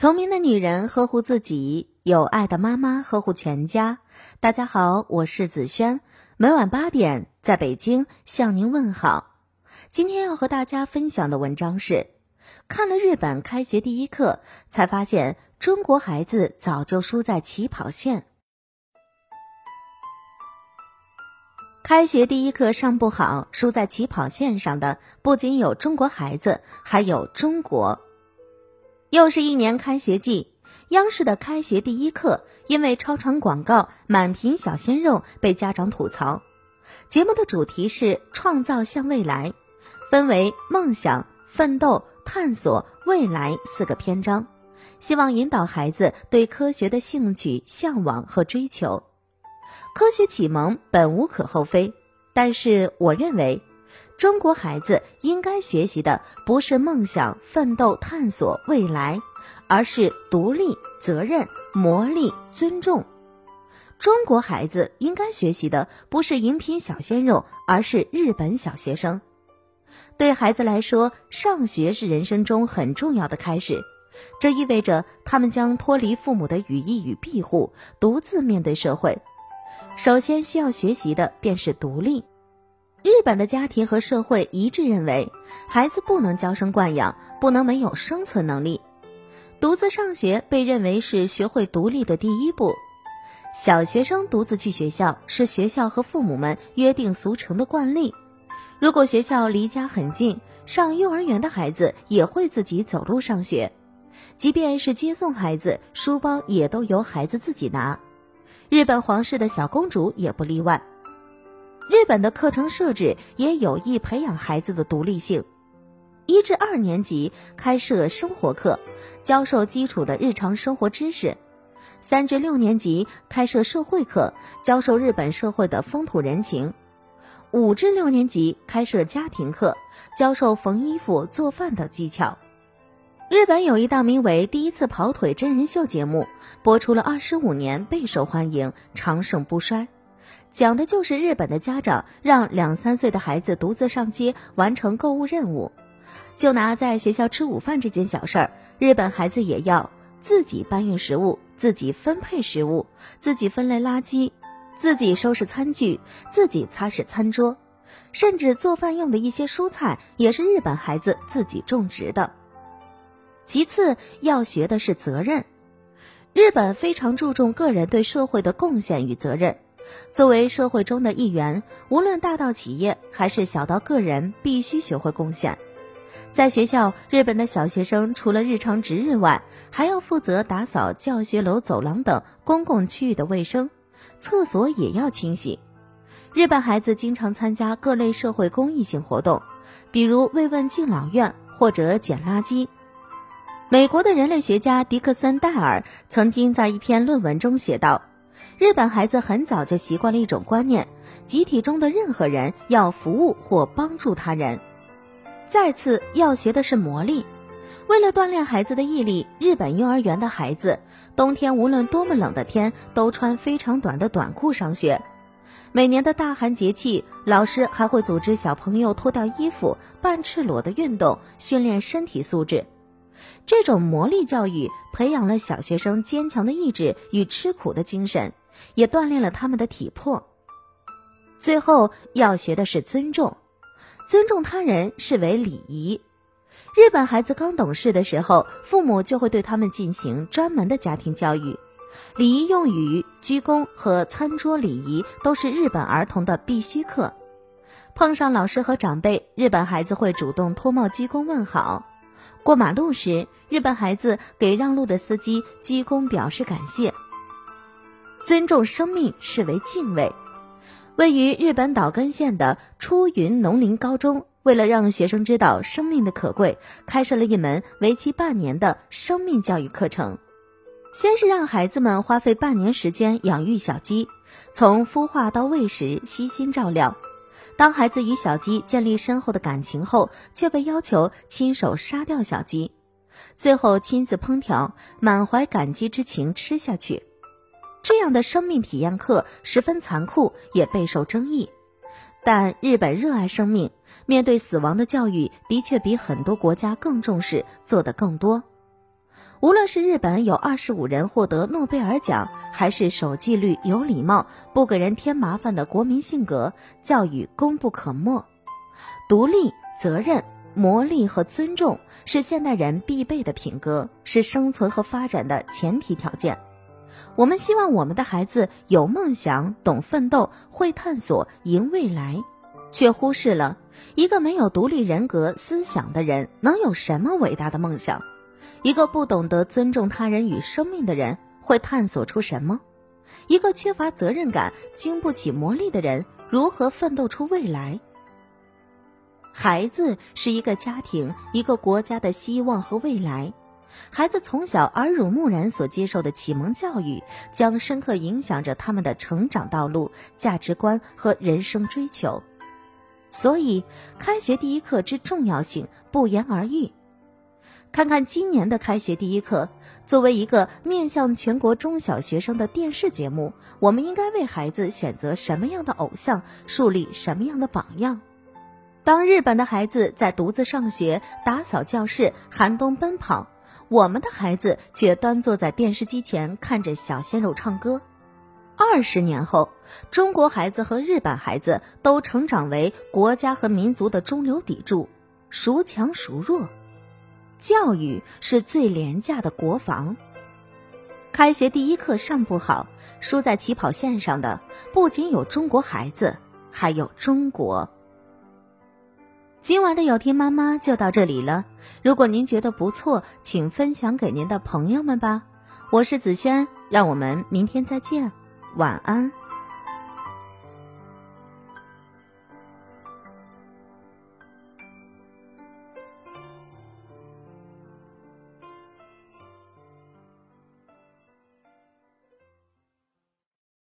聪明的女人呵护自己，有爱的妈妈呵护全家。大家好，我是子轩，每晚8点在北京向您问好。今天要和大家分享的文章是：看了日本开学第一课，才发现中国孩子早就输在起跑线。开学第一课上不好，输在起跑线上的不仅有中国孩子，还有中国。又是一年开学季，央视的开学第一课因为超长广告满屏小鲜肉被家长吐槽。节目的主题是创造向未来，分为梦想、奋斗、探索、未来4个篇章，希望引导孩子对科学的兴趣、向往和追求。科学启蒙本无可厚非，但是我认为中国孩子应该学习的不是梦想、奋斗、探索、未来，而是独立、责任、磨砺、尊重。中国孩子应该学习的不是荧屏小鲜肉，而是日本小学生。对孩子来说，上学是人生中很重要的开始，这意味着他们将脱离父母的羽翼与庇护，独自面对社会。首先需要学习的便是独立。日本的家庭和社会一致认为，孩子不能娇生惯养，不能没有生存能力。独自上学被认为是学会独立的第一步。小学生独自去学校是学校和父母们约定俗成的惯例。如果学校离家很近，上幼儿园的孩子也会自己走路上学，即便是接送孩子，书包也都由孩子自己拿。日本皇室的小公主也不例外。日本的课程设置也有意培养孩子的独立性。1至2年级开设生活课，教授基础的日常生活知识。3至6年级开设社会课，教授日本社会的风土人情。5至6年级开设家庭课，教授缝衣服、做饭的技巧。日本有一档名为《第一次跑腿》真人秀节目，播出了25年，备受欢迎，长盛不衰。讲的就是日本的家长让2、3岁的孩子独自上街完成购物任务。就拿在学校吃午饭这件小事儿，日本孩子也要自己搬运食物，自己分配食物，自己分类垃圾，自己收拾餐具，自己擦拭餐桌，甚至做饭用的一些蔬菜也是日本孩子自己种植的。其次要学的是责任。日本非常注重个人对社会的贡献与责任。作为社会中的一员，无论大到企业还是小到个人，必须学会贡献。在学校，日本的小学生除了日常值日外，还要负责打扫教学楼走廊等公共区域的卫生，厕所也要清洗。日本孩子经常参加各类社会公益性活动，比如慰问敬老院或者捡垃圾。美国的人类学家迪克森·戴尔曾经在一篇论文中写道，日本孩子很早就习惯了一种观念，集体中的任何人要服务或帮助他人。再次要学的是磨砺。为了锻炼孩子的毅力，日本幼儿园的孩子冬天无论多么冷的天都穿非常短的短裤上学。每年的大寒节气，老师还会组织小朋友脱掉衣服，半赤裸的运动，训练身体素质。这种磨砺教育培养了小学生坚强的意志与吃苦的精神，也锻炼了他们的体魄。最后要学的是尊重。尊重他人视为礼仪。日本孩子刚懂事的时候，父母就会对他们进行专门的家庭教育。礼仪用语、鞠躬和餐桌礼仪都是日本儿童的必须课。碰上老师和长辈，日本孩子会主动脱帽鞠躬问好。过马路时，日本孩子给让路的司机鞠躬表示感谢。尊重生命视为敬畏。位于日本岛根县的出云农林高中，为了让学生知道生命的可贵，开设了一门为期半年的生命教育课程。先是让孩子们花费半年时间养育小鸡，从孵化到喂食，悉心照料。当孩子与小鸡建立深厚的感情后，却被要求亲手杀掉小鸡，最后亲自烹调，满怀感激之情吃下去。这样的生命体验课十分残酷，也备受争议。但日本热爱生命，面对死亡的教育的确比很多国家更重视，做得更多。无论是日本有25人获得诺贝尔奖，还是守纪律、有礼貌、不给人添麻烦的国民性格，教育功不可没。独立、责任、磨砺和尊重是现代人必备的品格，是生存和发展的前提条件。我们希望我们的孩子有梦想、懂奋斗、会探索、赢未来，却忽视了一个没有独立人格思想的人能有什么伟大的梦想？一个不懂得尊重他人与生命的人会探索出什么？一个缺乏责任感、经不起磨砺的人如何奋斗出未来？孩子是一个家庭、一个国家的希望和未来。孩子从小耳濡目染所接受的启蒙教育，将深刻影响着他们的成长道路、价值观和人生追求。所以，开学第一课之重要性不言而喻。看看今年的开学第一课，作为一个面向全国中小学生的电视节目，我们应该为孩子选择什么样的偶像，树立什么样的榜样。当日本的孩子在独自上学、打扫教室、寒冬奔跑，我们的孩子却端坐在电视机前看着小鲜肉唱歌。20年后，中国孩子和日本孩子都成长为国家和民族的中流砥柱，孰强孰弱？教育是最廉价的国防。开学第一课上不好，输在起跑线上的不仅有中国孩子，还有中国。今晚的有听妈妈就到这里了，如果您觉得不错，请分享给您的朋友们吧。我是子轩，让我们明天再见，晚安。